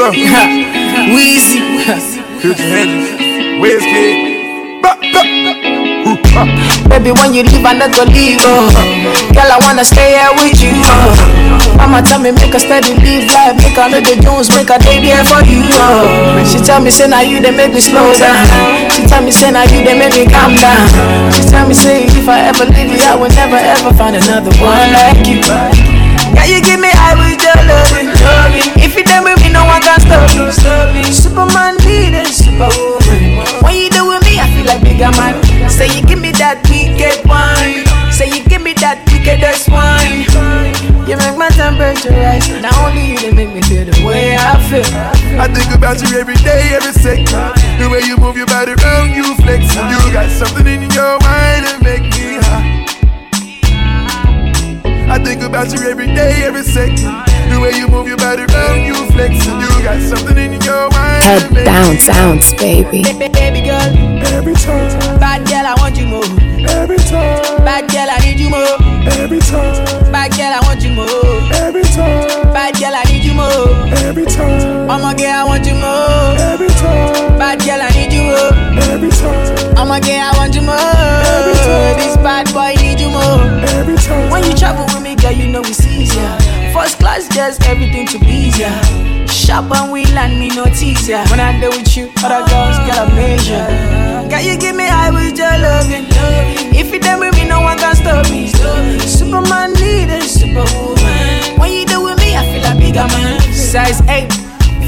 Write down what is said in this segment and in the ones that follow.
Hold up. Weezy. Future Hendrix. Wizkid. Bop, bop. Baby, when you leave, I not gonna leave. Girl, I wanna stay here with you. Mama tell me, make a steady leave life. Make a know the Jones, make a day there for you. She tell me, say, now you, they make me slow down. She tell me, say, now you, they make me calm down. She tell me, say, if I ever leave you, I will never ever find another one like you. Can you give me, I will your love. If you done with me, no one can stop me. Superman, leader, superwoman. When you do with me, I feel like bigger man. Say, you give me that wicked wine. Say, you give me that wicked wine. You make my temperature rise. Not only you, they make me feel the way I feel. I think about you every day, every second. The way you move your body around, you flex. You got something in your mind that make me high. I think about you every day, every second. The way you move your body around, you flex. You got something in your mind. Head down, sounds, baby. Baby girl, every time. Bad girl, I want you more. Every time. Bad girl, I need you more. Every time. Bad girl, I want you more. Every time. Bad girl, I need you more. Every time. I'm a girl, I want you more. Every time. Bad girl, I need you more. Every time. I'm a girl, I want you more. Every time. This bad boy need you more. Every time. When you travel with me, girl, you know it's easier. First class, there's everything to be easier. Shop and wheel and me no teaser. When I deal with you, other girls get a measure. Can you give me high with your loving? If you done with me, no one can stop me. Superman, leader, superwoman. When you do with me, I feel like bigger man. Size 8,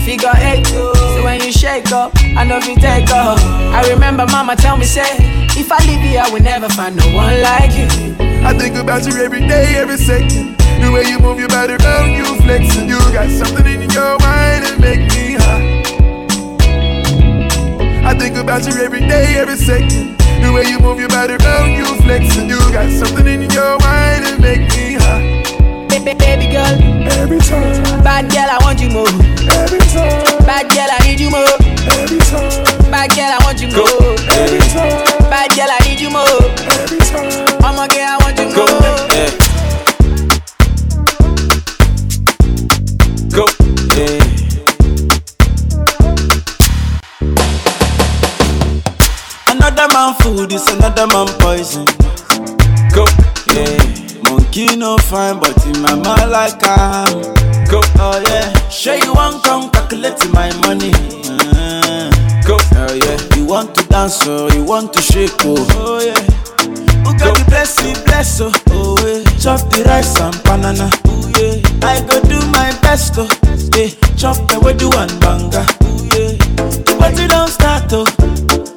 figure 8. So when you shake up, I know if you take up. I remember mama tell me, say, if I leave you, I will never find no one like you. I think about you every day, every second. The way you move your body around, you flex. You got something in your mind that make me high. I think about you every day, every second. The way you move your body around, you flex. You got something in your mind that make me high. Baby girl, every time. Bad girl, I want you more. Every time. Bad girl, I need you more. Every time. Bad girl, I want you more. Every time. Bad girl, I need you more. Every time. I'm a girl, I want you more. Go, yeah. Another man food is another man poison. Go, yeah. Monkey no fine, but in my mind like I am. Go, oh yeah. Sure you want come calculate my money. Go, oh yeah. You want to dance, oh, you want to shake, oh, oh yeah. Who got the blessing, bless, oh, oh yeah. Chop the rice and banana, oh yeah. I go do my best, oh, yeah. Chop the way do one banga, oh yeah. The party don't start, oh.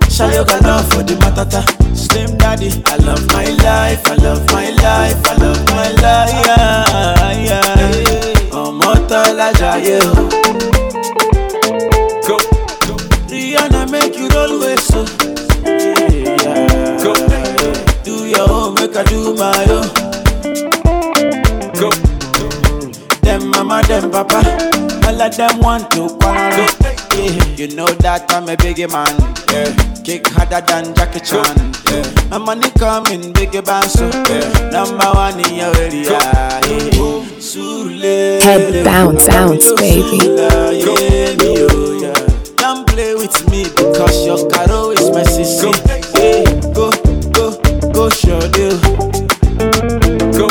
Shayoka love for the matata. Slim daddy, I love my life, I love my life, I love my life. Yeah, yeah. Oh, Motala Jayo. Go, go. Rihanna make you roll with so. Yeah. Go, do your own, make I do my own. Go, go. Them mama, them papa, all of them want to quarrel. You know that I'm a biggie man, yeah. Kick harder than Jackie Chan, yeah. My money coming, biggie bang, so yeah. Number one in your area, yeah. Head down, sounds, baby. Don't play with me because your caro is my sister. Go, go, go, show deal. Go,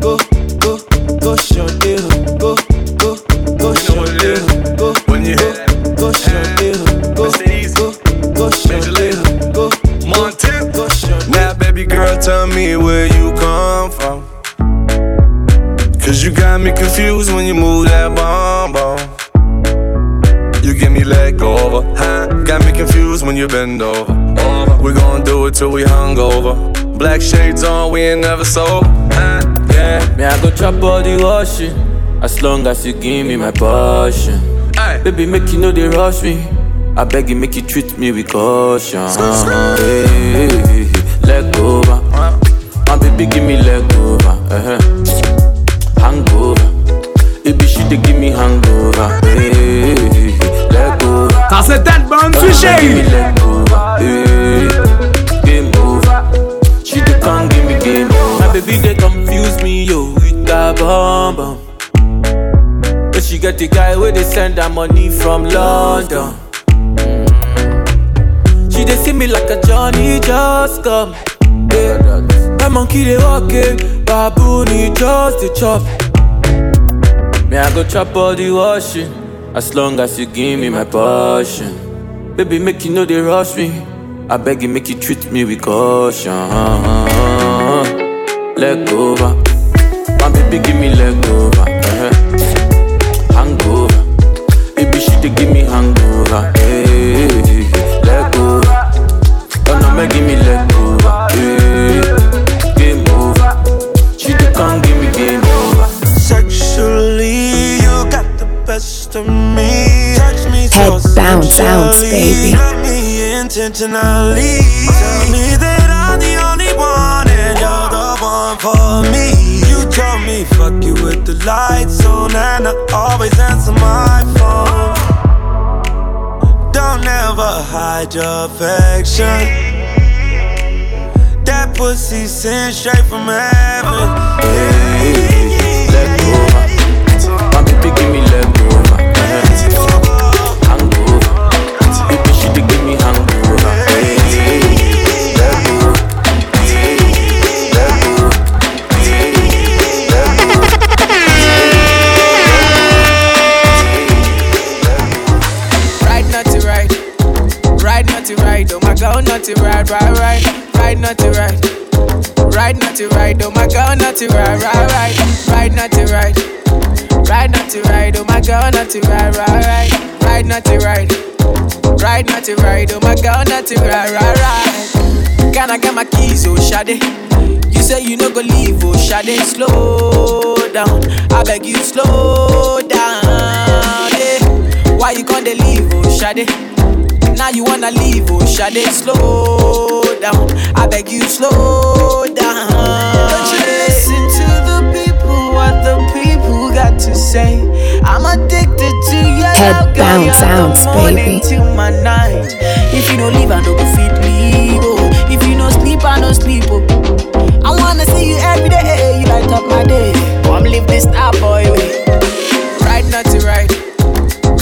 go, go, go, show deal. Go, go, go, show deal. Now baby girl, tell me where you come from, 'cause you got me confused when you move that bonbon. You give me leg over, huh? Got me confused when you bend over, over. We're gonna do it till we hungover. Black shades on, we ain't never sold, huh? Yeah. Me I go chop all the washing, as long as you give me my passion. Aye. Baby, make you know they rush me. I beg you, make you treat me with caution. Hey, hey, hey, leg over. My baby, give me leg over. Hangover. Baby, she they give me hangover. Hey, hey, hey, hey, leg over. Quand c'est tête bonne, tu chérie. Leg over. Hey, game over. She they can't give me game over. My baby, they confuse me, yo, with that bomb. She get the guy where they send her money from London. She dey see me like a Johnny just come. Yeah. My monkey dey walking, baboon just dey chop. Me I go chop all the washing, as long as you give me my portion. Baby make you know they rush me, I beg you make you treat me with caution. Leg over, my baby give me leg over. Hangover, baby she dey give me hangover. Hey, leg over, don't no make give me leg over. Hey, game over, she dey come give me game over. Sexually, you got the best of me. Touch me so sexually. Head bounce, baby. Intentionally, tell me that I'm the only one and you're the one for me. You told me fuck you with the lights on and I always answer my phone. Don't ever hide your affection. That pussy sent straight from heaven. Hey, let go of my baby, give me let go of my hangover. Baby, she did give me hangover. Not to ride, ride, ride, ride, not to ride, ride, not to ride. Oh my girl, not to ride, ride, ride, ride, not to ride, ride, not to ride. Oh my girl, not to ride, ride, ride, ride, not to ride, ride, not to ride. Oh my girl, not to ride, ride, ride. Can I get my keys, oh shawty? You say you no go leave, oh shawty. Slow down, I beg you, slow down. Yeah. Why you can't leave, oh shawty? Now you wanna leave, oh shawty, slow down. I beg you, slow down. Don't you listen to the people, what the people got to say. I'm addicted to your love, girl. You're the morning till my night. If you don't leave, I don't go feed me, oh. If you don't sleep, I don't sleep, oh. I wanna see you every day, you light up my day. Come live this star boy way. Right, not to right.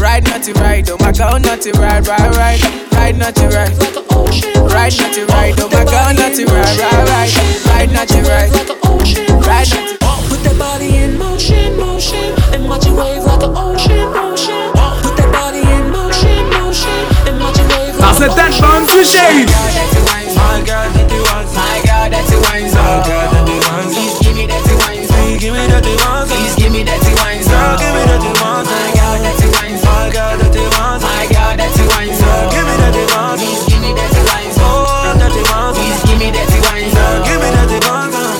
Ride not to ride, oh my girl, not to ride, ride, ride, ride not to ride. Ride not to ride, oh my girl, not to ride, ride, ride, ride not to ride. Ride not to ride. Put that body in motion, motion, and watch it wave like an ocean, ocean. Put that body in motion, motion, and watch it wave like an ocean. That's bounce with shade. My girl, that the ones, my girl, that the ones, my girl, that the ones. Please give me that the ones, please give me that the ones, please give me that the ones, girl, give me that the ones, my girl, that the ones. My girl, that they want, my girl, that they want, girl, give me that they want, please give me that they want, oh, that they want, please give me that they want, girl, give me that they want.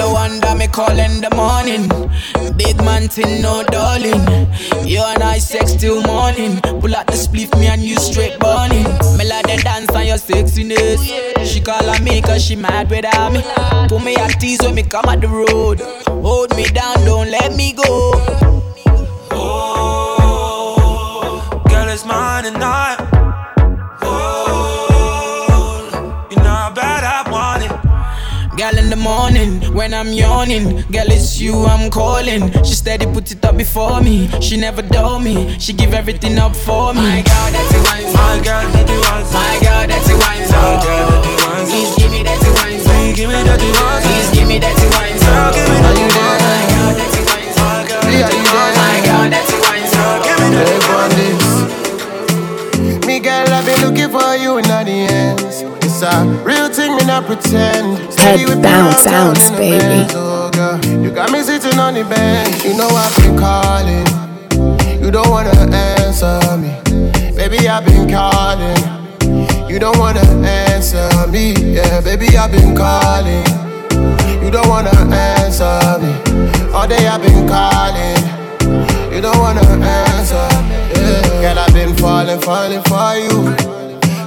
No wonder me call in the morning, big man thing, no darling. You and I sex till morning, pull out the spliff, me and you straight burning. Me like the dance and your sexiness. She call on me 'cause she mad without me. Put me at tease when me come at the road. Hold me down, don't let me go. Oh. It's mine and I hold. You know how bad I want it. Girl in the morning when I'm yawning, girl it's you I'm calling. She steady put it up before me, she never dull me, she give everything up for me. My girl that's the one, my girl that the one, my girl that's the one, my girl that the one. Please give me that the one, please give me that the one, please give me that the one, girl give me that the one. My girl that's the one, my girl that the one, my girl that's the one, girl give me that the one. Girl, I've been looking for you in all the ends. It's a real thing, me not pretend. Head bounce, baby. Bands, oh girl, you got me sitting on the bench. You know I've been calling, you don't wanna answer me. Baby, I've been calling, you don't wanna answer me. Yeah, baby, I've been calling, you don't wanna answer me. All day I've been calling, you don't wanna answer me. Girl, I've been falling for you.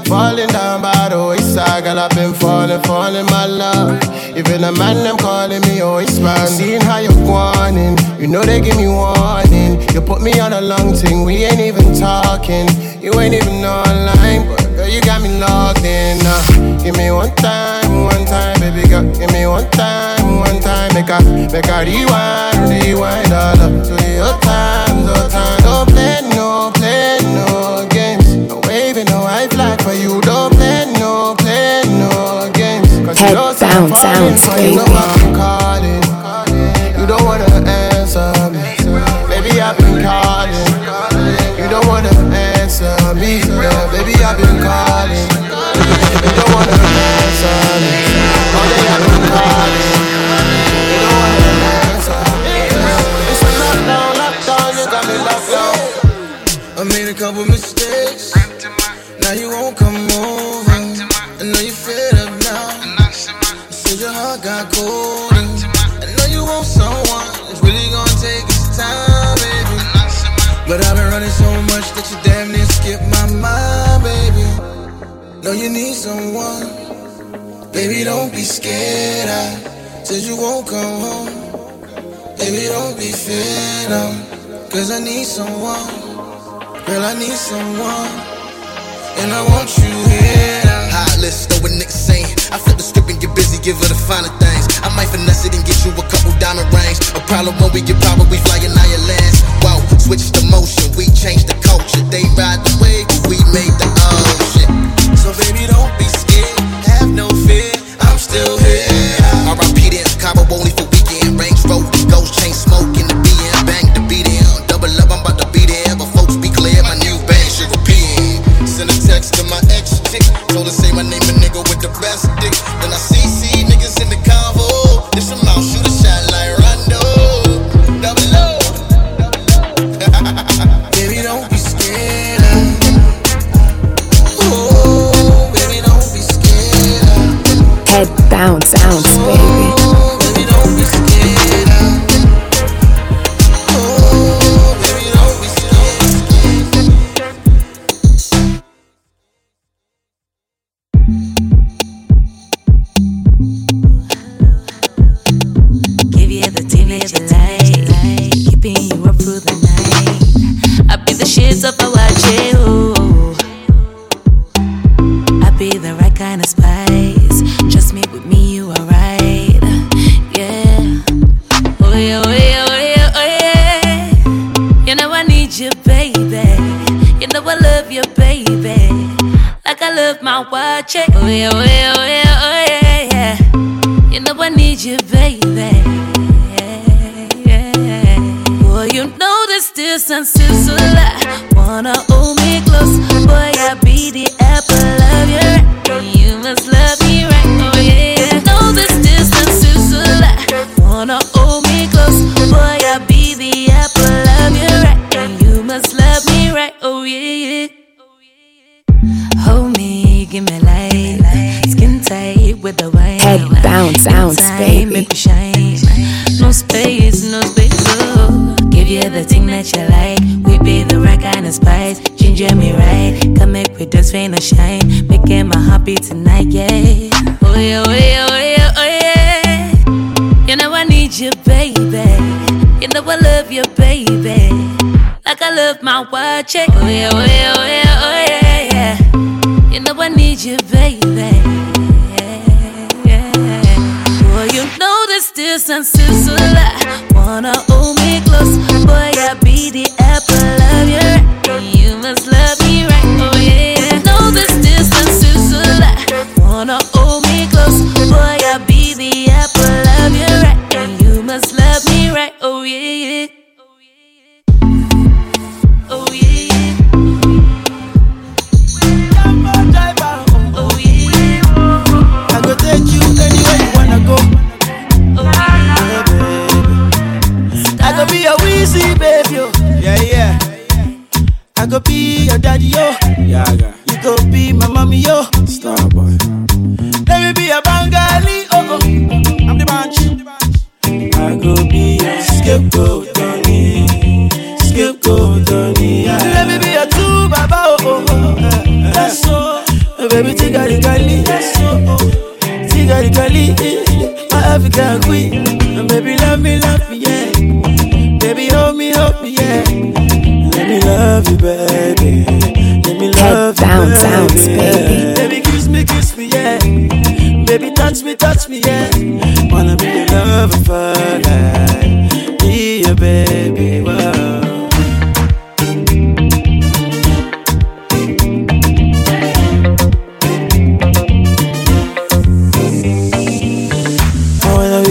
Falling down by the wayside. Girl, I've been falling, my love. Even a man, them calling me, oh, it's man. Seeing how you're warning, you know they give me warning. You put me on a long thing, we ain't even talking. You ain't even online, but girl, you got me logged in. Give me one time, baby girl. Give me one time. Make a rewind, all up to your times, all times. sounds creepy. You don't wanna answer me. Baby, I've been calling. You don't wanna answer me. Baby, I've been calling. You don't wanna answer me. All day I've been calling. You don't wanna answer me. It's a lockdown, lockdown, you got me locked down. I made a couple mistakes. Now you won't come over. I know you fed up now. You said your heart got cold. I know you want someone. It's really gonna take its time, baby. But I've been running so much that you damn near skipped my mind, baby. Know you need someone. Baby, don't be scared. I said you won't come home. Baby, don't be fed up. Cause I need someone. Girl, I need someone. And I want you here. Hot list, know what niggas saying. I flip the script and get busy, give her the finer things. I might finesse it and get you a couple diamond rings. A problem when we get power, we flying higher lands. Whoa, switch the motion, we change the culture. They ride the wave, but we made the own shit. So baby, don't be scared, have no fear, I'm still here. R.I.P. dance, Cabo only for weekend. Range road, ghost chain smoke in the BM. Bang the beat down, double up, I'm about to be there. But folks be clear, my new band should repeat. Send a text to my ex chick, told her say my name a nigga with the best dick. Then I CC niggas in the convo. If some mouth shoot a shot like Rondo. Double O. Baby, don't be scared. Oh, baby, don't be scared. Head down, sounds, baby.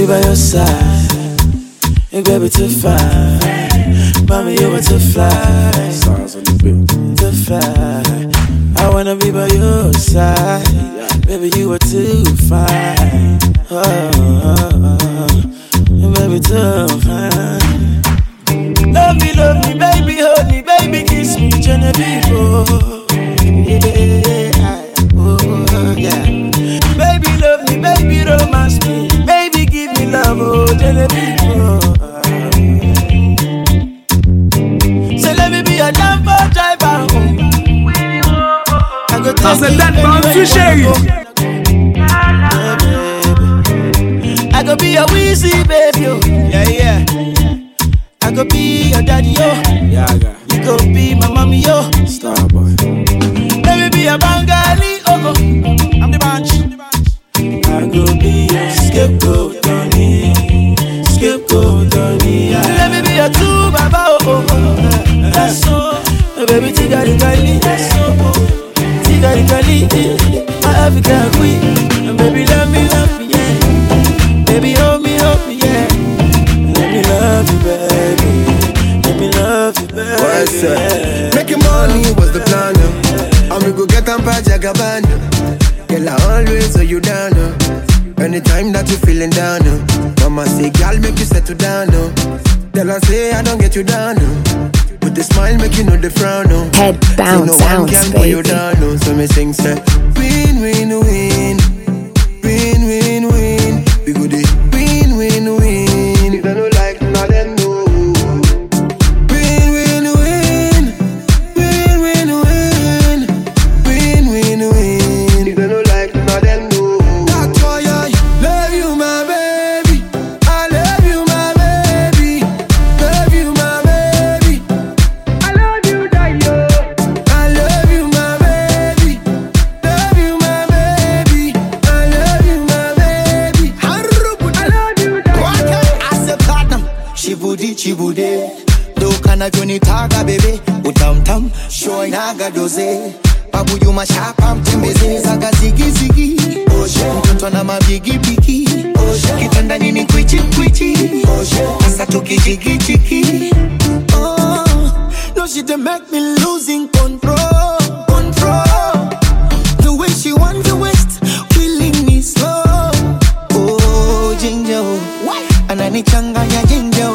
by your side, and grab it to fly. Mommy, you want to fly, to fly. I wanna be by your side, baby, you are too fine. Oh, oh, oh, baby, too fine. Love me, baby, hold me, baby, kiss me, Genevieve. Oh, yeah, oh, yeah. Baby, love me, baby, romance me, baby, give me love, oh, Genevieve. I said that bounce to shake. I could be a wheezy baby, oh. Yeah, yeah. I could be your daddy, yo. Yeah, yeah. You could be my mommy, yo. Starboy. Let me be a Bengali, oh. I'm the branch. I could be a scapegoat, Tony. Scapegoat, Tony. Let me be a two baba, oh. That's so. Baby, take out the kindly. That's so. My African queen, and baby, love me, yeah. Baby, hold me, yeah. Let me love you, baby. Let me love you, baby. What's up? Making money was the plan. I'm gonna go get them by Jagaban. Girl, I always hold you down. Anytime that you're feeling down, mama say, girl, make you settle down. Tell her say I don't get you down. With the smile make you know the frown, oh. Head bounce, so no bounce, can baby you down, oh. So me sing, say win, we go the win. You don't know like none them know. Win. You don't know like none them know. That's why I love you, my baby. I love you, my baby. Love you, my baby. Chibude, do kana kuni taga baby, utam shoy naga doze, babu yuma shapam tembeze, zaga zigi, oje, mtoto na mabigi, oje, kitanda nini kwichi, oje, asatu kijigi, oh, no she dey make me losing control, the way she want the waist, killing me slow, oh, ginger, anani changa ya ginger.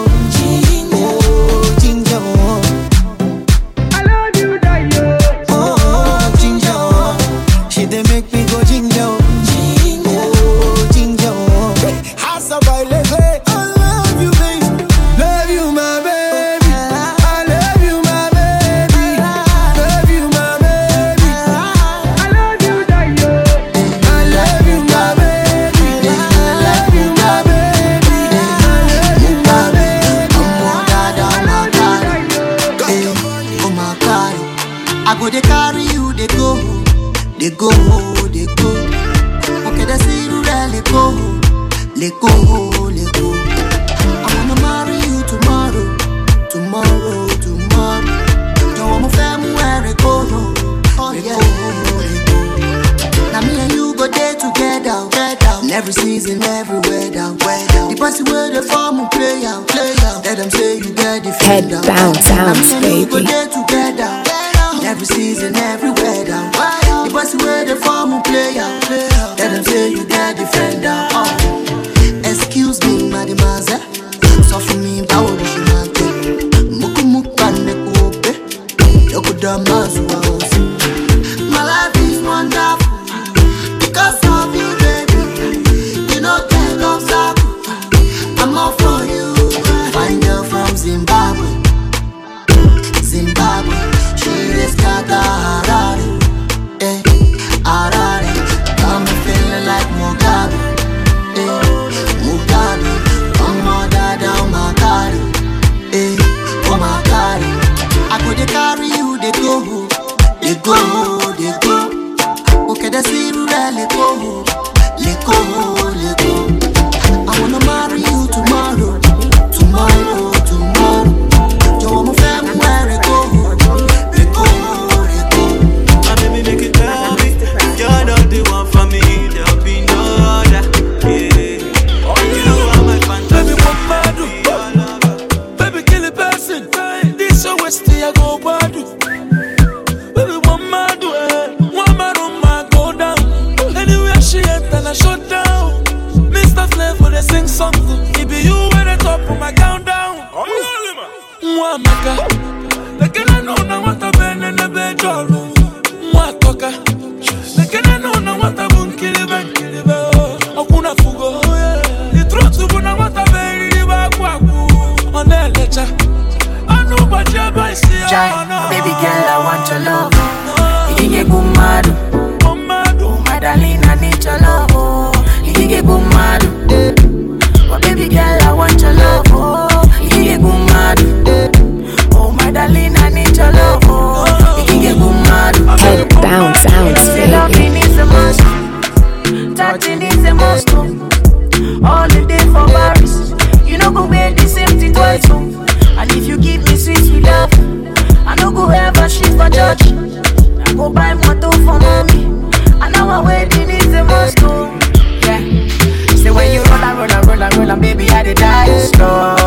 Harare, I'm feeling like Mugabe. Baby girl, I want your love. Igige bumadu, oh my darling, I need your love. Igige bumadu, oh baby girl, I want your love. Igige bumadu, oh my darling, I need your love. Igige bumadu, oh bounce out, baby. Loving is the most, touching is the most. Holiday for Paris, you know go wear the same thing twice. And if you give me sweet, sweet love, I no go ever shit for judge. I go buy moto for mommy, and now our wedding is the most. Yeah. Say when you roll and roll and roll and roll and baby I dey die slow.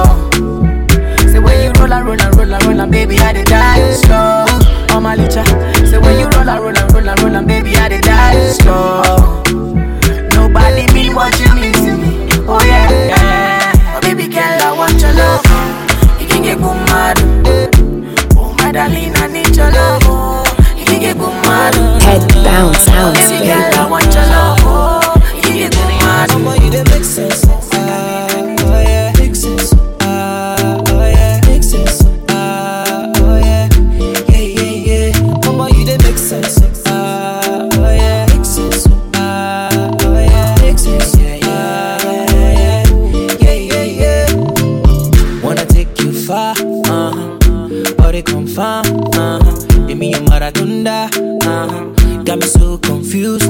Say when you roll and roll and roll and roll and baby I dey die slow. Oh my licha. Say when you roll and roll and roll and roll and baby I dey die slow. Nobody mean what you mean to me. Oh yeah. Yeah. Oh baby girl, I want your love. Oh my darling, I need your love. Head bounce out, baby. I want your love. Somebody that makes sense. Oh yeah, makes sense. Oh yeah, makes sense. Oh yeah, yeah yeah yeah. Somebody that makes sense. Oh yeah, makes sense. Oh yeah, makes sense. Far, or they come far, give me a Maradona, got me so confused,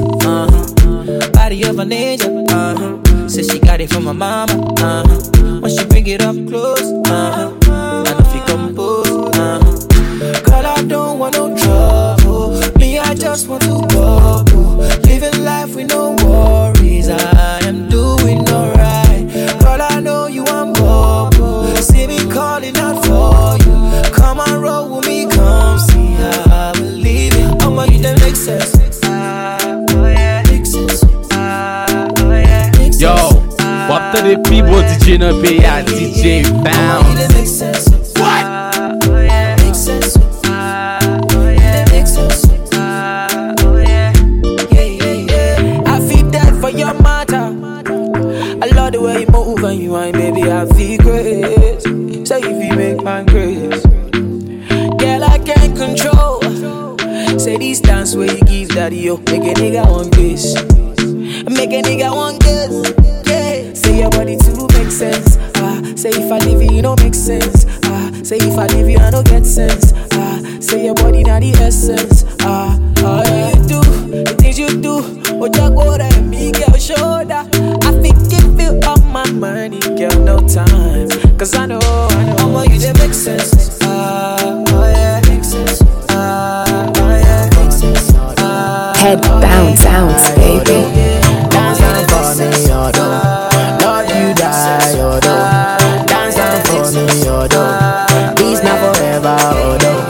body of an angel, says she got it from my mama, when she bring it up close, I know she compose, girl I don't want no trouble, me I just want to bubble, living life with no worries, I am doing alright, girl I know you want bubble. See me calling out for you. Come and roll with me, come see how I believe it. I'ma you them make sense. Yo, what the people DJ no pay at DJ Bounce. What? The way you move and you whine, baby, I feel grace. Say if you make my grace, girl, I can't control. Say this dance where you give daddy, yo, make a nigga want this, make a nigga want this. Yeah. Say your body too make sense. Say if I leave you, you don't make sense. Say if I leave you, I don't get sense. Say your body not the essence. All you do, the things you do, oh, just go there and me get your shoulder. I think you feel all my money, girl, no time. Cause I know, I'm on you, that makes sense. Oh yeah, makes sense. Oh yeah, makes sense. Head bounce out, baby. Dance and for me, your door. Lord, you die, your door. Dance and for me, your door. Peace now forever, your door.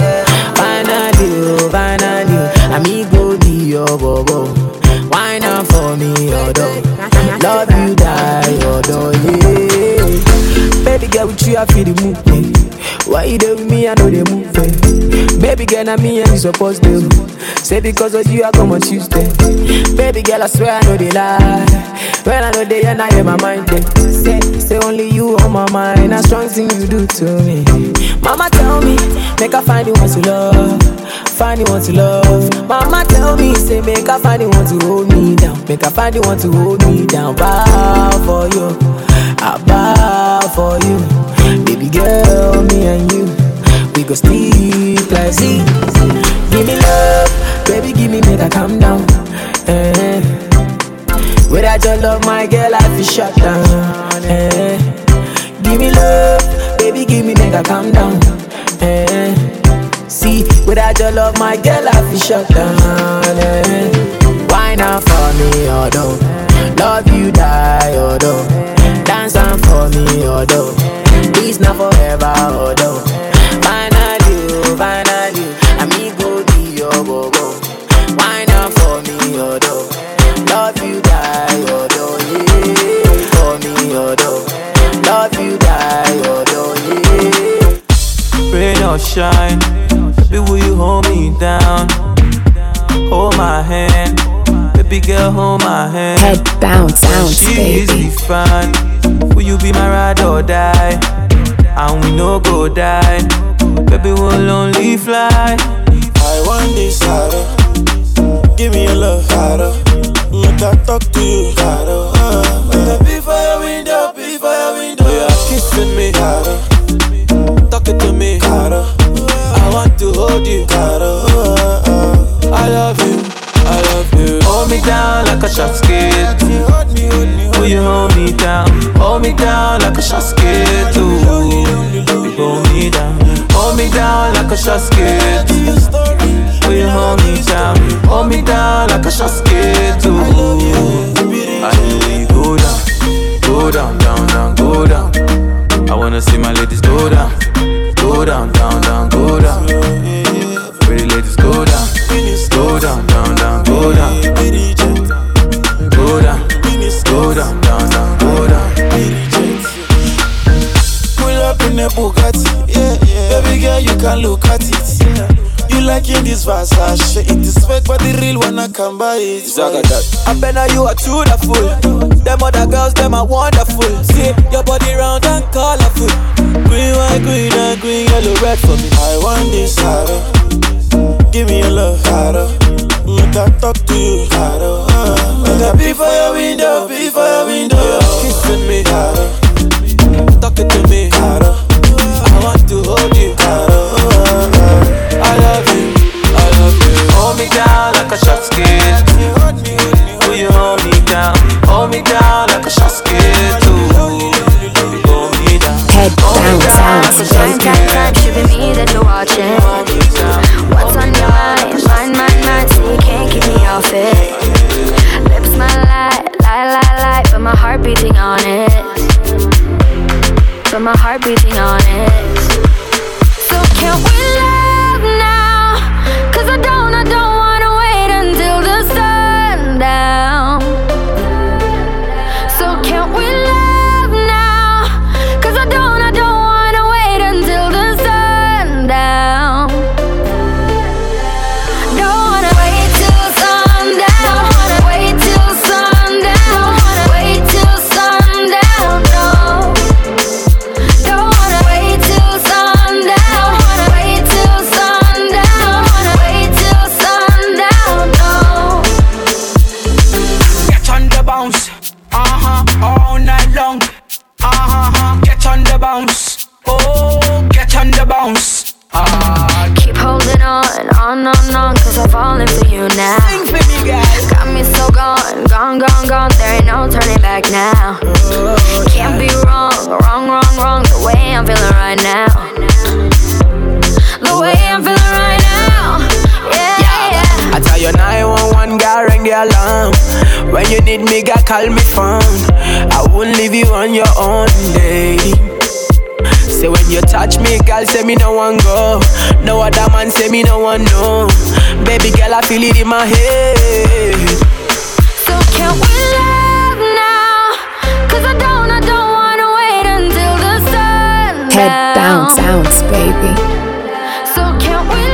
Why not for me, your dog? Love you, die, your dog, yeah. Baby girl, with you, I feel the movement. Why you do with me, I know the movement. Baby girl, I'm me, and you supposed to. Say because of you, I come on Tuesday. Baby girl, I swear I know they lie. When I know they and I hear my mind, say only you on my mind. A strong thing you do to me. Mama tell me, make her find the ones you love. Find the one to love. Mama tell me, say make I find the one to hold me down. Make I find the one to hold me down. Bow for you, I bow for you. Baby girl, me and you, we go sleep like sea. Give me love, baby, give me, make I calm down. Without your love, my girl, I feel shut down. Give me love, baby, give me, make I calm down. See, without your love, my girl, I feel shut down, eh. Why not for me, oh, though? Love you, die, oh, though. Dance on for me, oh, though. Peace now forever, oh, though. Finally, amigo di, oh, go, go. Why not for me, oh, though? Love you, die, oh, though, yeah. For me, oh, though. Love you, die, oh, though, yeah. Rain or shine, baby, will you hold me down? Hold my hand, baby girl, hold my hand. Head bounce, baby. She is the fan. Will you be my ride or die? And we no go die. Baby, we'll only fly. I want this harder. Give me your love harder. Make I talk to you harder. Be fire window, you're kissing me harder. Talking to me harder. I want to hold you harder. I love you, I love you. Hold me down like a shot skate. Will you hold me down? Hold me down like a shot skate. Hold me down. Hold me down like a shot skate. Will you hold me down? Hold me down like a shot skate. I love you. I really go down. Go down, down, down, go down. I wanna see my ladies go down. Go down, down, down, go down. Pretty ladies go down. Go down, down, down, go down. Go down, go down, down, down, go down. Pull up in a Bugatti, yeah. Baby girl, you can look at it. You like it, this Versace. It is fake, but the real one I can buy it. I bet now you are too the fool. Them other girls, them are wonderful. See your body round and colorful. Green, white, green, and green, yellow, red for me. I want this harder. Give me your love harder. Make I talk to you harder. Make I be for your window. You're kissing me harder. Talking to me harder. I want to hold you harder. I love you, I love you. Hold me down like a shot skate. Will you hold me down? Hold me down like a shot skate. Baby, hold me down. Head down, time, time, time. Should be me that you're watching. What's on your mind? Mind, so you can't keep me off it. Lips my lie, but my heart beating on it. But my heart beating on it. So can we love now? 'Cause I don't wanna wait until the sundown. So can't we love now? 'Cause I don't wanna wait until the sundown. Don't wanna wait till sundown. Don't wanna wait till sundown. Don't wanna wait till sundown. No. Don't wanna wait till sundown. Don't wanna wait till sundown. Don't wanna wait till sundown. No. Get on the bounce. All night long. Get on the bounce. Oh, get on the bounce. Keep holding on, 'cause I'm falling for you now. Got me so gone, there ain't no turning back now. Can't be wrong, the way I'm feeling right now. The way I'm feeling right now. Yeah. I tell you 911, gotta ring the alarm. When you need me, girl, call me phone. I won't leave you on your own, lady. Say when you touch me, girl, say me no one go. No other man say me no one know. Baby girl, I feel it in my head. So can we love now? 'Cause I don't wanna wait until the sun. Head bounce, baby. So can we love?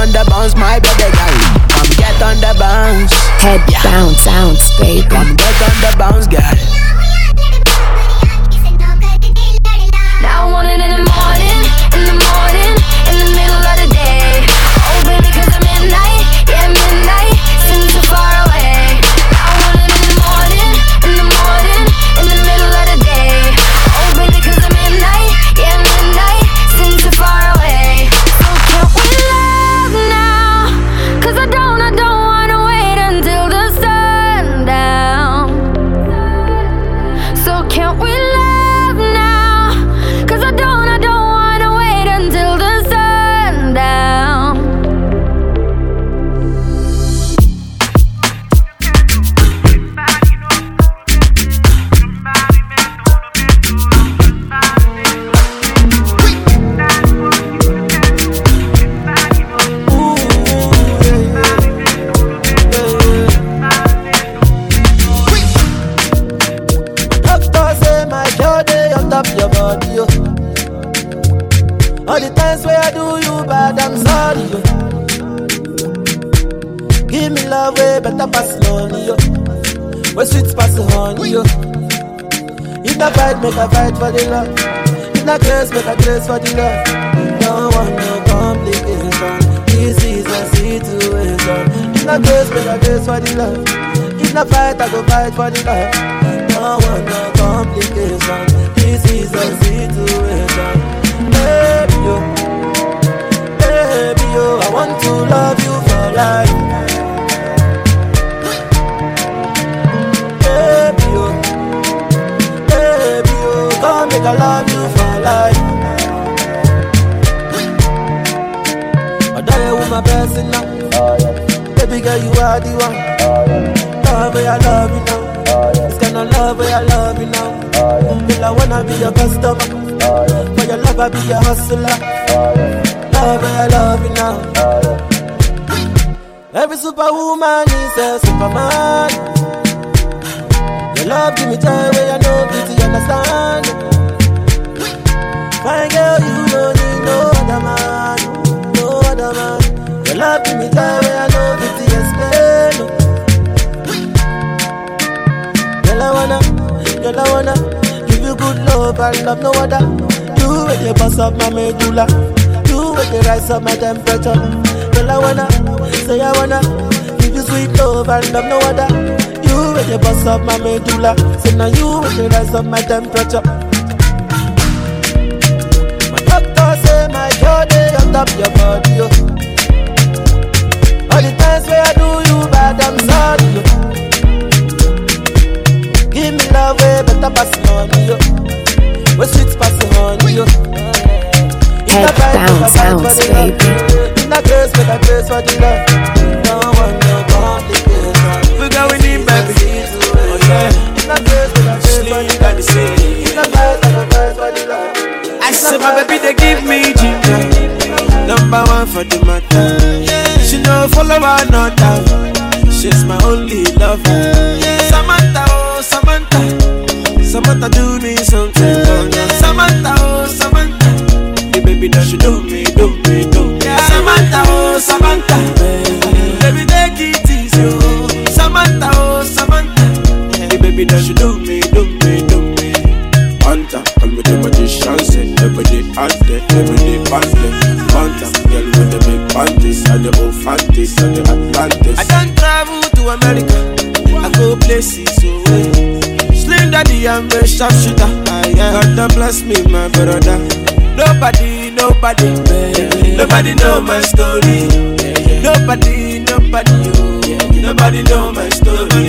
Head bounce, baby. Come get on the bounce, girl. Now I want it in the morning, in the middle of the day. Oh, baby, 'cause I'm midnight, seems so far away. Now I want it in the morning, in the middle of the day. Oh, baby, 'cause I'm midnight, seems so far away. So can we love now? 'Cause I don't wanna wait until the sundown. love way better pass lonely, yo. Where sweets pass honey, yo. If I fight, make a fight for the love. If I grace, make a grace for the love. Don't want no complication. This is a situation. If I grace, make a grace for the love. If I fight, I go fight for the love. Don't want no complication. This is a situation. Baby, yo. Baby, yo, I want to love you for life. Baby, yo, come make I love you for life. I die with my best in now. Baby girl, you are the one. Love where I love you now. It's kind of love where I love you now. Till I wanna be your customer. For your love, I be your hustler. Love, I love you now. Every superwoman is a superman. Your love give me joy when you know beauty, understand. Fine girl, you don't need no other man, no other man. Your love give me joy when you know beauty, explain. Girl, I wanna give you good love and love no other. You with your boss up my medulla. The rise of my temperature. Girl, I wanna, say I wanna give you sweet love and love no other. You with the bust of my medulla. So now you with the rise of my temperature. My doctor say my body on top your body, yo. All the times where I do you bad, I'm sorry, yo. Give me love way better pass money, yo. Where sweets pass honey, yo. Head bounce, baby. In that grace, make a grace for the love. Don't want no complication. We're going in, baby. Oh yeah. In that grace, make a grace for the love. In that grace, make a grace for the love. I said my baby, they give me ginger. Number one for the matter. She no follower, no doubt. She's my only lover. Samantha, oh Samantha, Samantha do me something. Samantha, oh Samantha. Baby, don't you do me, yeah. Samantha, oh, Samantha, baby, take it easy, oh. Samantha, oh, Samantha, yeah. Hey, baby, don't you do me. Hunter, I'm with the magician, say, every day, all day, every day, all day. Hunter, girl with the big panties, and the old fanties, and the Atlantis. I don't travel to America, I go places away. Slim Daddy, I'm a sharpshooter, yeah. God bless me, my brother. Nobody know my story. Nobody know my story.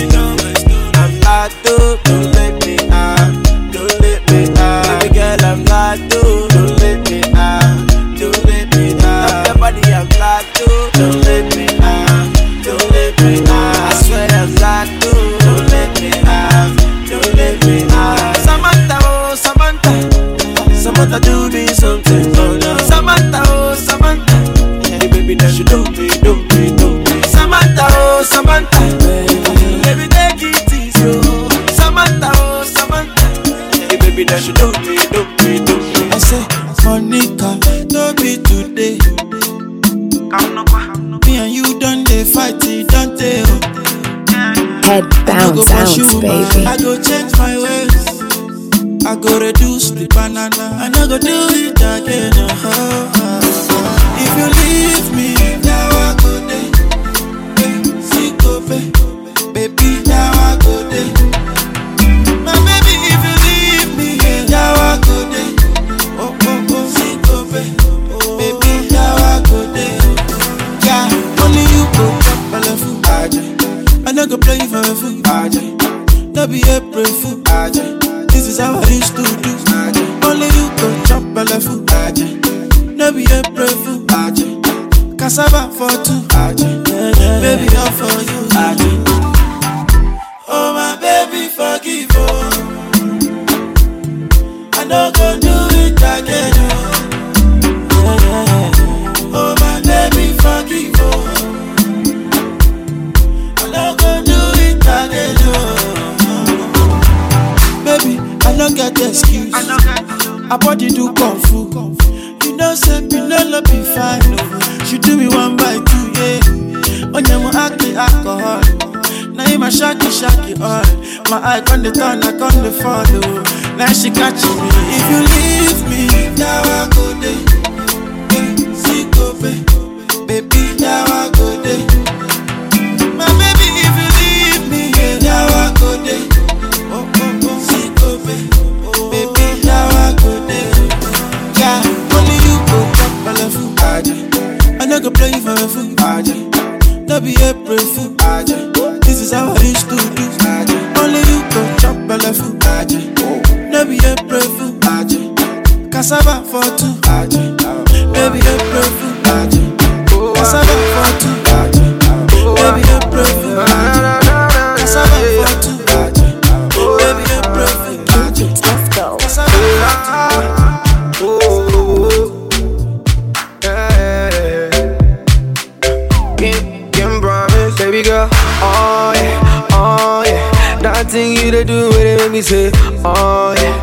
I'm Lato, don't let me out, don't let me out. Baby girl, I'm Lato, don't let me out, don't let me out. Nobody, I'm Lato, don't let me out, don't let me out. I swear I'm Lato, don't let me out, don't let me out. Samantha, oh Samantha, Samantha do me. Do me. Samantha, oh Samantha, baby, take it easy. Samantha, oh Samantha, hey, baby, that you do me. I say, Monica, don't be today. Me and you done they fight, don't they? Head bounce, baby. I go change my ways. I go reduce the banana, and I go do it again. If you leave me now, I go there. See, go back. Baby, now I go there. My baby, if you leave me now, I go there. Oh, oh, oh, see, go back. Baby, now I go there. Yeah, only you go up, I love you, Ajay. I not go play for you, Ajay. Not be April fool, Ajay. This is how I used to do, Ajay. Only you go up, I love you, Ajay. Let me a preview, Ajay. Cassava for two, Ajay. Baby, all for you, Ajay. Oh my baby, forgive oh. I don't go do it again, oh. Oh my baby, forgive oh. I don't go do it again, oh. Baby, I don't get the excuse. I body do kung fu. No say Pinelo be fine, no. She do me one by two, yeah. Onye mo act the alcohol, shaki shaki all. My eye on the turn, I on the follow. Now she catching me. If you leave me, now I go day. Baby, now I go day. My baby, if you leave me, now I go day. Baby, now I go day. Yeah, only you go come, I love you, Baja. I not go play for a food, Baja. Don't be a food, Baja. This is how I used to do. Only you go chop a left foot. Baby, a food. Cassava for two. Baby, a food. Cassava for two. Baby, a food. Cassava for two. Baby, a food. Cassava for two. Baby girl. Oh yeah, that thing you dey do, they make me say, oh yeah,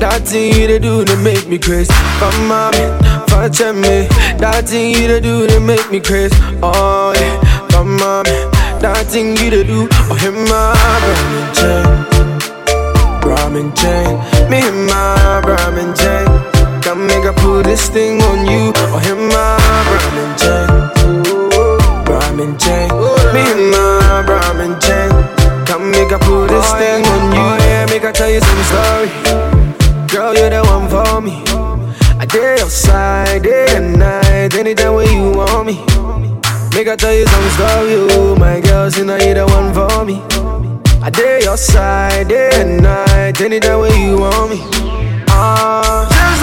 that thing you dey do, they make me crazy. Come on, fetch me, that thing you dey do, they make me crazy. Oh yeah, come on, that thing you dey do, oh him my Brahmin chain, Brahmin chain, me him my Brahmin chain. Come make I put this thing on you, oh him my Brahmin chain. Brahmin chain, me and my Brahmin chain. Come make I put this thing on you. Oh yeah, make I tell you some story. Girl, you're the one for me. I did outside, day and night, anytime when you want me. Make I tell you some story, oh my girl, see now you're the one for me. I did outside, day and night, anytime when you want me. Just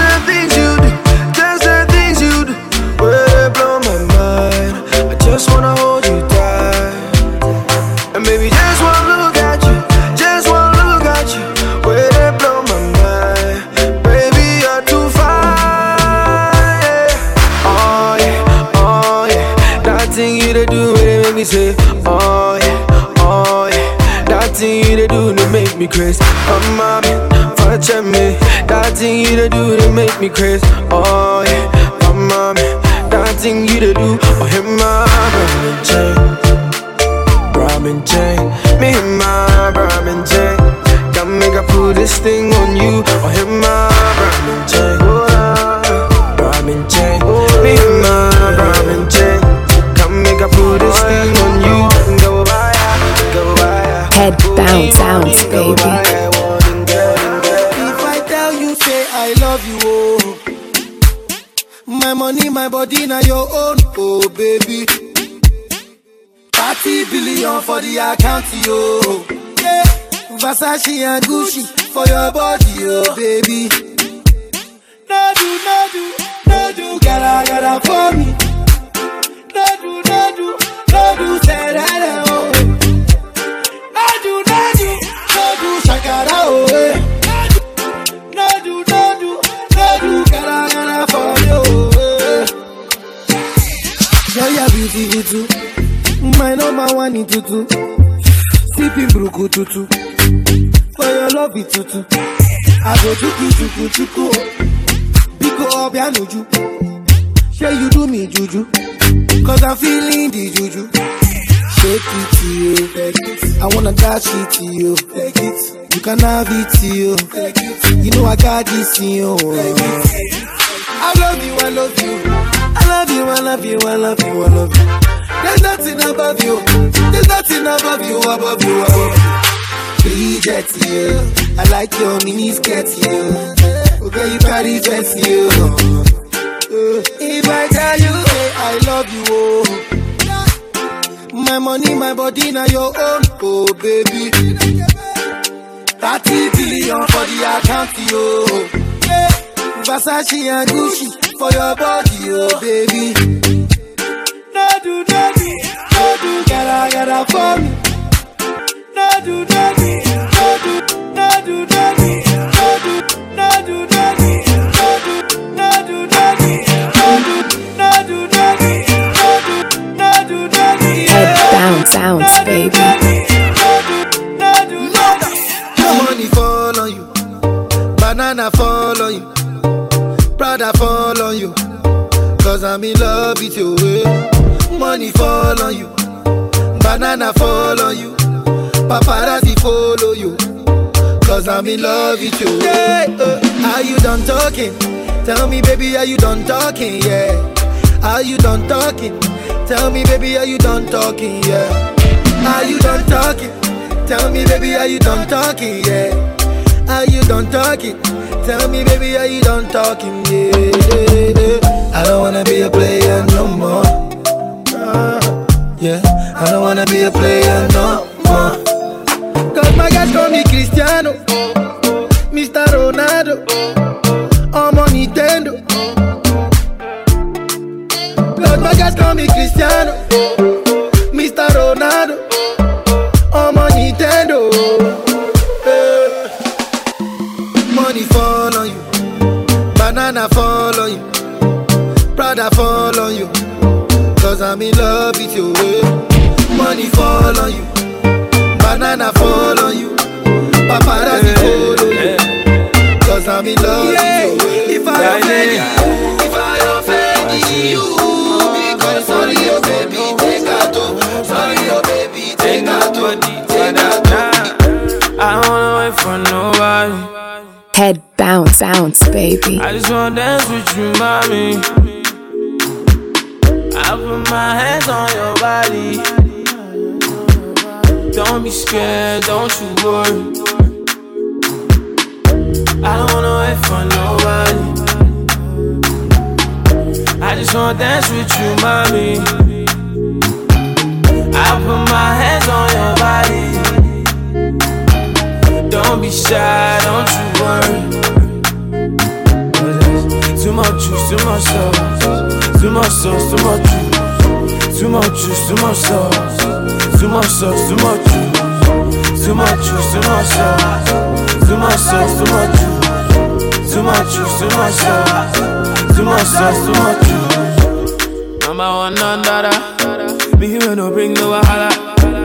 the things you do, just the things you do, will blow my mind. Just wanna hold you tight, and baby, just one look at you, just one look at you, where they blow my mind. Baby, you're too fine. Oh yeah, that thing you dey do, they make me say, oh yeah, that thing you dey do, they make me crazy. Come on, fetch me, that thing you dey do, they make me crazy. Oh yeah, come on. That thing you to do, oh him my Brahmin chain, Brahmin chain, me him my Brahmin chain. Come make I put this thing on you, oh him my Brahmin chain, Brahmin chain, me him my Brahmin chain. Come make I put this thing on you, go by. Head bounce, bounce, baby. If I tell you, say I love you, oh. My money, my body, now your own, oh baby. 30 billion for the account, yo. Yeah. Versace and Gucci for your body, oh baby. No do, no do, no do, gotta, gotta for me. No do, no do, no do, say that, oh. No do, no do, no do, shakara, oh eh. No do, no do, no do, gotta, gotta for me. Yeah, yeah, beauty, too. My number one in tutu. Sipping bruku tutu. For your love, it tutu. I go chuku. Biko obianuju. Say you do me juju. Cause I'm feeling the juju. Shake it to you. I wanna dash it to you. Take it. You can have it to you. Take it. You know I got this in you. I love you, I love you. I love you, I love you, I love you, I love you. There's nothing above you. There's nothing above you, above you, above you. Bridget, you. I like your miniskirt, you. Okay, you carry dress, you. If I tell you, hey, I love you, oh. My money, my body, now your own, oh baby. 30 billion for the account, yo. Hey, Versace and Gucci. For your body, oh baby. No do, no do, no do, gotta, gotta for me. No do, no do, no do, no do, no do, no do, no do, no do, no do, no do, no do, no do, no do, no do, no do, no do, no do, head bounce, bounce, baby. No do, no do, your money fall on you, banana fall on you. Brother fall on you, cause I'm in love with you. Money fall on you, Banana follow you, paparazzi follow you, cause I'm in love with you. Yeah, are you done talking? Tell me baby, are you done talking? Yeah. Are you done talking? Tell me baby, are you done talking? Yeah. Are you done talking? Tell me baby, are you done talking? Yeah. Are you done talking? Tell me baby, are you done talking? Yeah. I don't wanna be a player no more. Yeah, I don't wanna be a player no more. Cause my guys call me Cristiano, Mr. Ronaldo, I'm on Nintendo. Cause my guys call me Cristiano, Mr. Ronaldo, I'm on Nintendo. Money fall on you, banana fall on you, Prada fall on you, cause I'm in love with you. Money fall on you, banana fall on you, paparazzi follow you, cause I'm in love with you. If I offend you, because sorry oh baby, take out to, sorry oh baby, take out to, take out to. I don't wanna wait for nobody. Head bounce, bounce baby, I just wanna dance with you mommy. I put my hands on your body. Don't be scared, don't you worry. I don't wanna wait for nobody. I just wanna dance with you, mommy. I put my hands on your body. Don't be shy, don't you worry. Too much juice, too much sauce. Too much sauce, too much juice. Too much juice, too much sauce. Too much sauce, too much juice. Too much juice, too much sauce. Too much sauce, too much juice. Too much juice, too much sauce. Too much sauce, too much juice. Number one, none other. Me here no bring no wahala.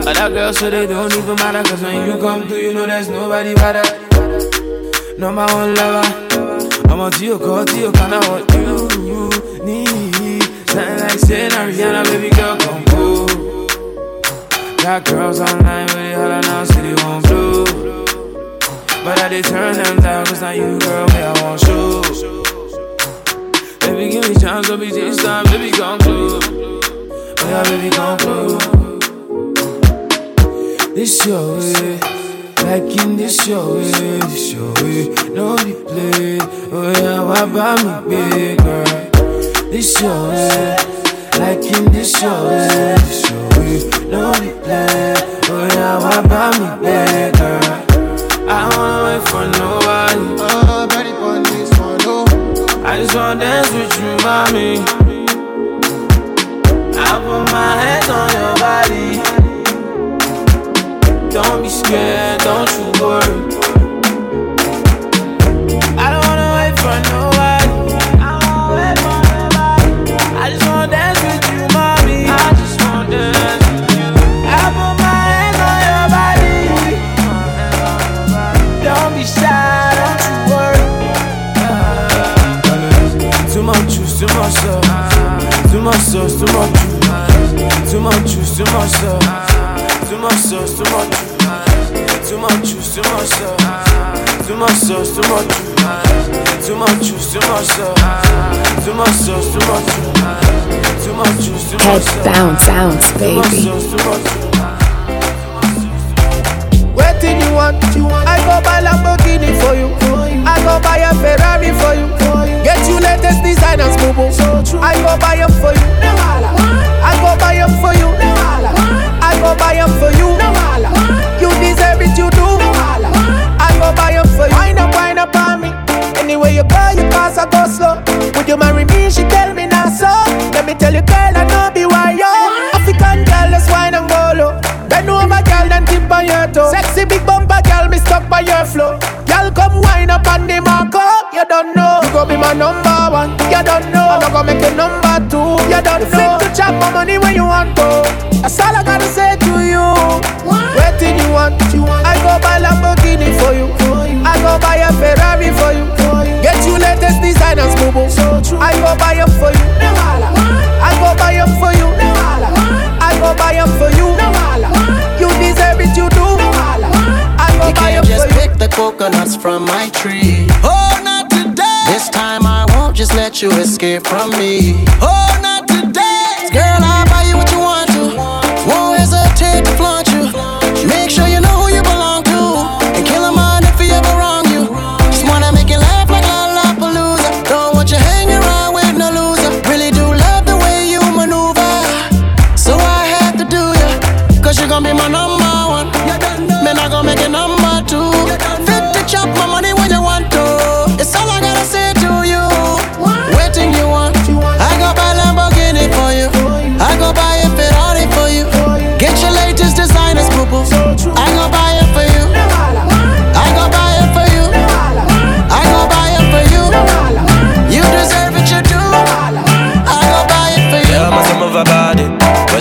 Other girls say they don't even matter, cause when you come through you know there's nobody better. Number one lover, I'm on to your call, to your kind of what you need. Sound like saying Ariana, baby girl, come cool. Got girls online, but they holler now, say they want blue. But I did turn them down, cause now you girl, me I want shoes. Baby, give me chance, baby, this time, baby, come cool. But yeah, baby, come cool. This your way, like in this your way, this your way. No replay, oh yeah, why buy me big girl? This your way, like in this your way, no replay. Oh yeah, why buy me better? I don't wanna wait for nobody. Oh, baby, on this one, oh. I just wanna dance with you, mommy. I put my hands on your body. Don't be scared, don't you worry. I don't wanna wait for nobody. Too much sauce, too much juice. Too much juice, too much sauce. Too much sauce, too much juice. Too much juice, too much sauce. Too much sauce, too much juice. Too much juice, too much sauce. Too much sauce, too much juice. Too much juice, too much sauce. Bounce, baby. Waiting you want, I go buy Lamborghini for you. I go buy a Ferrari for you. Get you latest designers, boo-boo. I go buy them for you. I go buy them for you. I go buy them for you. You deserve it, you do. I go buy them for you. Wind up on me. Anyway you go, you pass, I go slow. Would you marry me? She tell me not so. Let me tell you, girl, I know be why yo. African girl, let's wine and go low. Bend over, girl, and tip on your toe. Sexy big bumper, girl, me stuck by your flow. Girl, come wine up on the marco. You don't know. You go be my number one. You don't know. I'm not gonna make you number two. You don't you know. Flip to chop my money when you want to. That's all I gotta say to you. Waiting you want. I go buy Lamborghini for you. I go buy a Ferrari for you. Get you latest designers, boo-boo. I go buy them for you. I go buy them for you. I go buy them for you. coconuts from my tree. Oh, not today. This time I won't just let you escape from me. Oh, not today. Girl, I'll buy you what you want to. Won't hesitate to flaunt you. Make sure you know who you belong to. And kill a mind if he ever wrong you. Just wanna make you laugh like Lollapalooza. Don't want you hanging around with no loser. Really do love the way you maneuver. So I had to do ya. Cause you gon' be my number.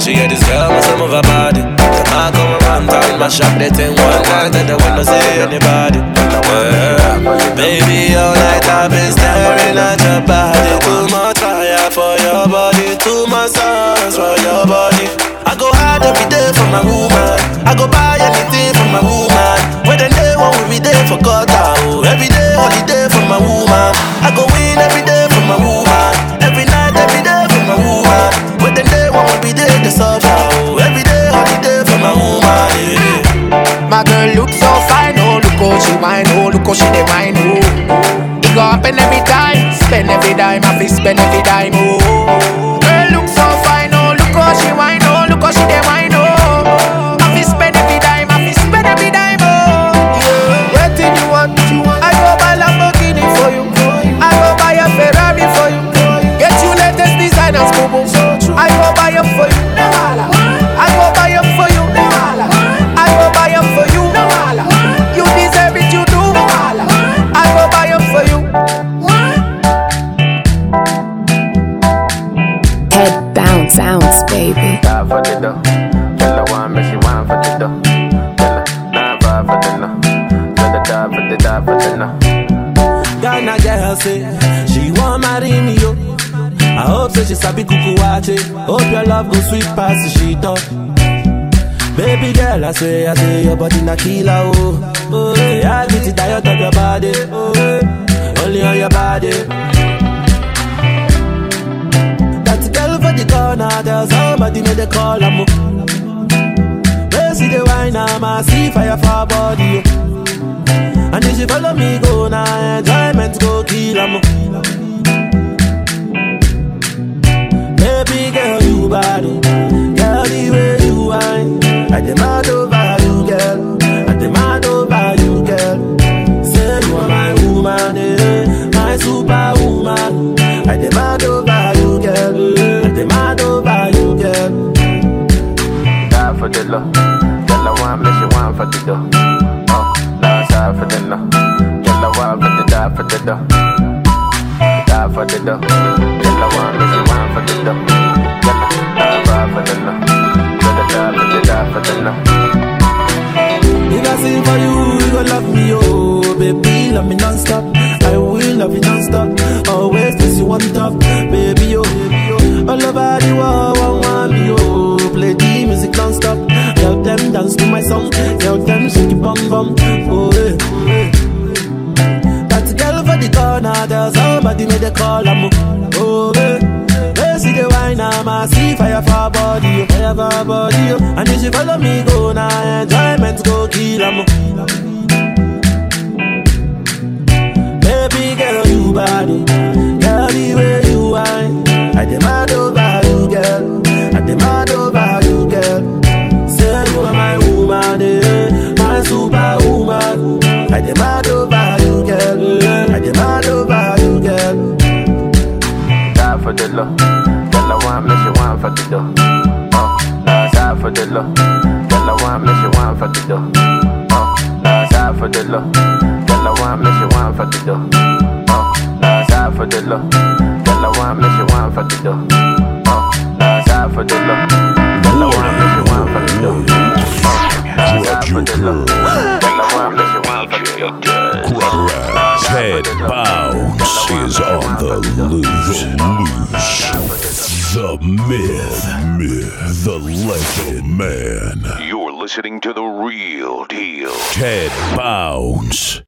She get this girl with some of her body. The man come around town, mash up the thing one night, and the window see anybody. Baby, all night I've been staring at your body. Too much fire for your body, too much songs for your body. I go hard every day for my woman. I go buy anything for my woman. When the day one will be there for God, oh. Every day, holiday for my woman. I go win every day for my woman. Every night, every day for my woman. When the day one will be there. Every day, holiday for my woman, yeah. My girl look so fine, oh, look how she whine, oh, look how she dey whine, oh. It go happen every time, spend every dime, I feel spend every dime, oh. Girl look so fine, oh, look how she whine, oh, look how she dey whine, oh. I feel spend every dime, I feel spend every dime, oh. Yeah. What thing you want? I go buy Lamborghini for you, I go buy a Ferrari for you, get you latest designers, boo-boo. I go buy them for you. Baby, die for the dough. Tell her why make she wine for the dough. Tell her die for the dough. Tell her die for the dough. Ghana girl say she won't marry me, yo. I hope say she sabi kukuwache. Hope your love go sweet past the sheet up. Baby girl, I say your body na killer, oh. Oh, I get it out of your body, oh. Only on your body. The corner, there's somebody made a call, I'm up. They see the wine, I see fire for her body, oh. And if she follow me, go now, nah, enjoyment go kill, I'm up. Baby girl, you body, girl, the way you wine, I demand over you, girl, I demand over you, girl. Say you are my woman, eh, my superwoman, I demand over you, girl. Mad over you, girl. Die for the love. Tell her one, make she one for the dough. Oh, last die for the love. Tell her one, but die for the dough. Die for the dough. Tell her one, make she one for the dough. Tell her die for the love. Tell her die for the love. If I sing for you, you gon' love me, oh. Baby, love me non-stop. I will love you non-stop. Always this you want top. Baby, oh, baby, oh. All over the world, I want me, oh. Play the music non-stop. Tell them dance to my song. Tell them shake it bum bum. Oh, eh, eh. That girl for the corner, there's somebody made a call, I'm up. Oh, eh. They see the wine, I see fire for her body, fire for her body, oh. And if she follow me, go now, nah, enjoyment go kill, I'm up. Baby girl, you body, girl, the way you wine. I demand over you, girl. I demand over you, girl. Say you are my woman, eh? My superwoman. I demand over you, girl. I demand over you, girl. Die for the love. Tell her one, make she one for the dough. Oh, die for the love. Tell her one, make she one for the dough. Oh, die for the love. Tell her one, make she one for the dough. Oh, die for the love. Tell her one, make she one for the dough. Oh, die for the love. Tell her one, make she one for the dough. Oh, die for the love. Tell her one, make she one for the dough. Grab's head bounce is on the loose. The myth, the legend, man. You're listening to the real deal. Ted Bounce.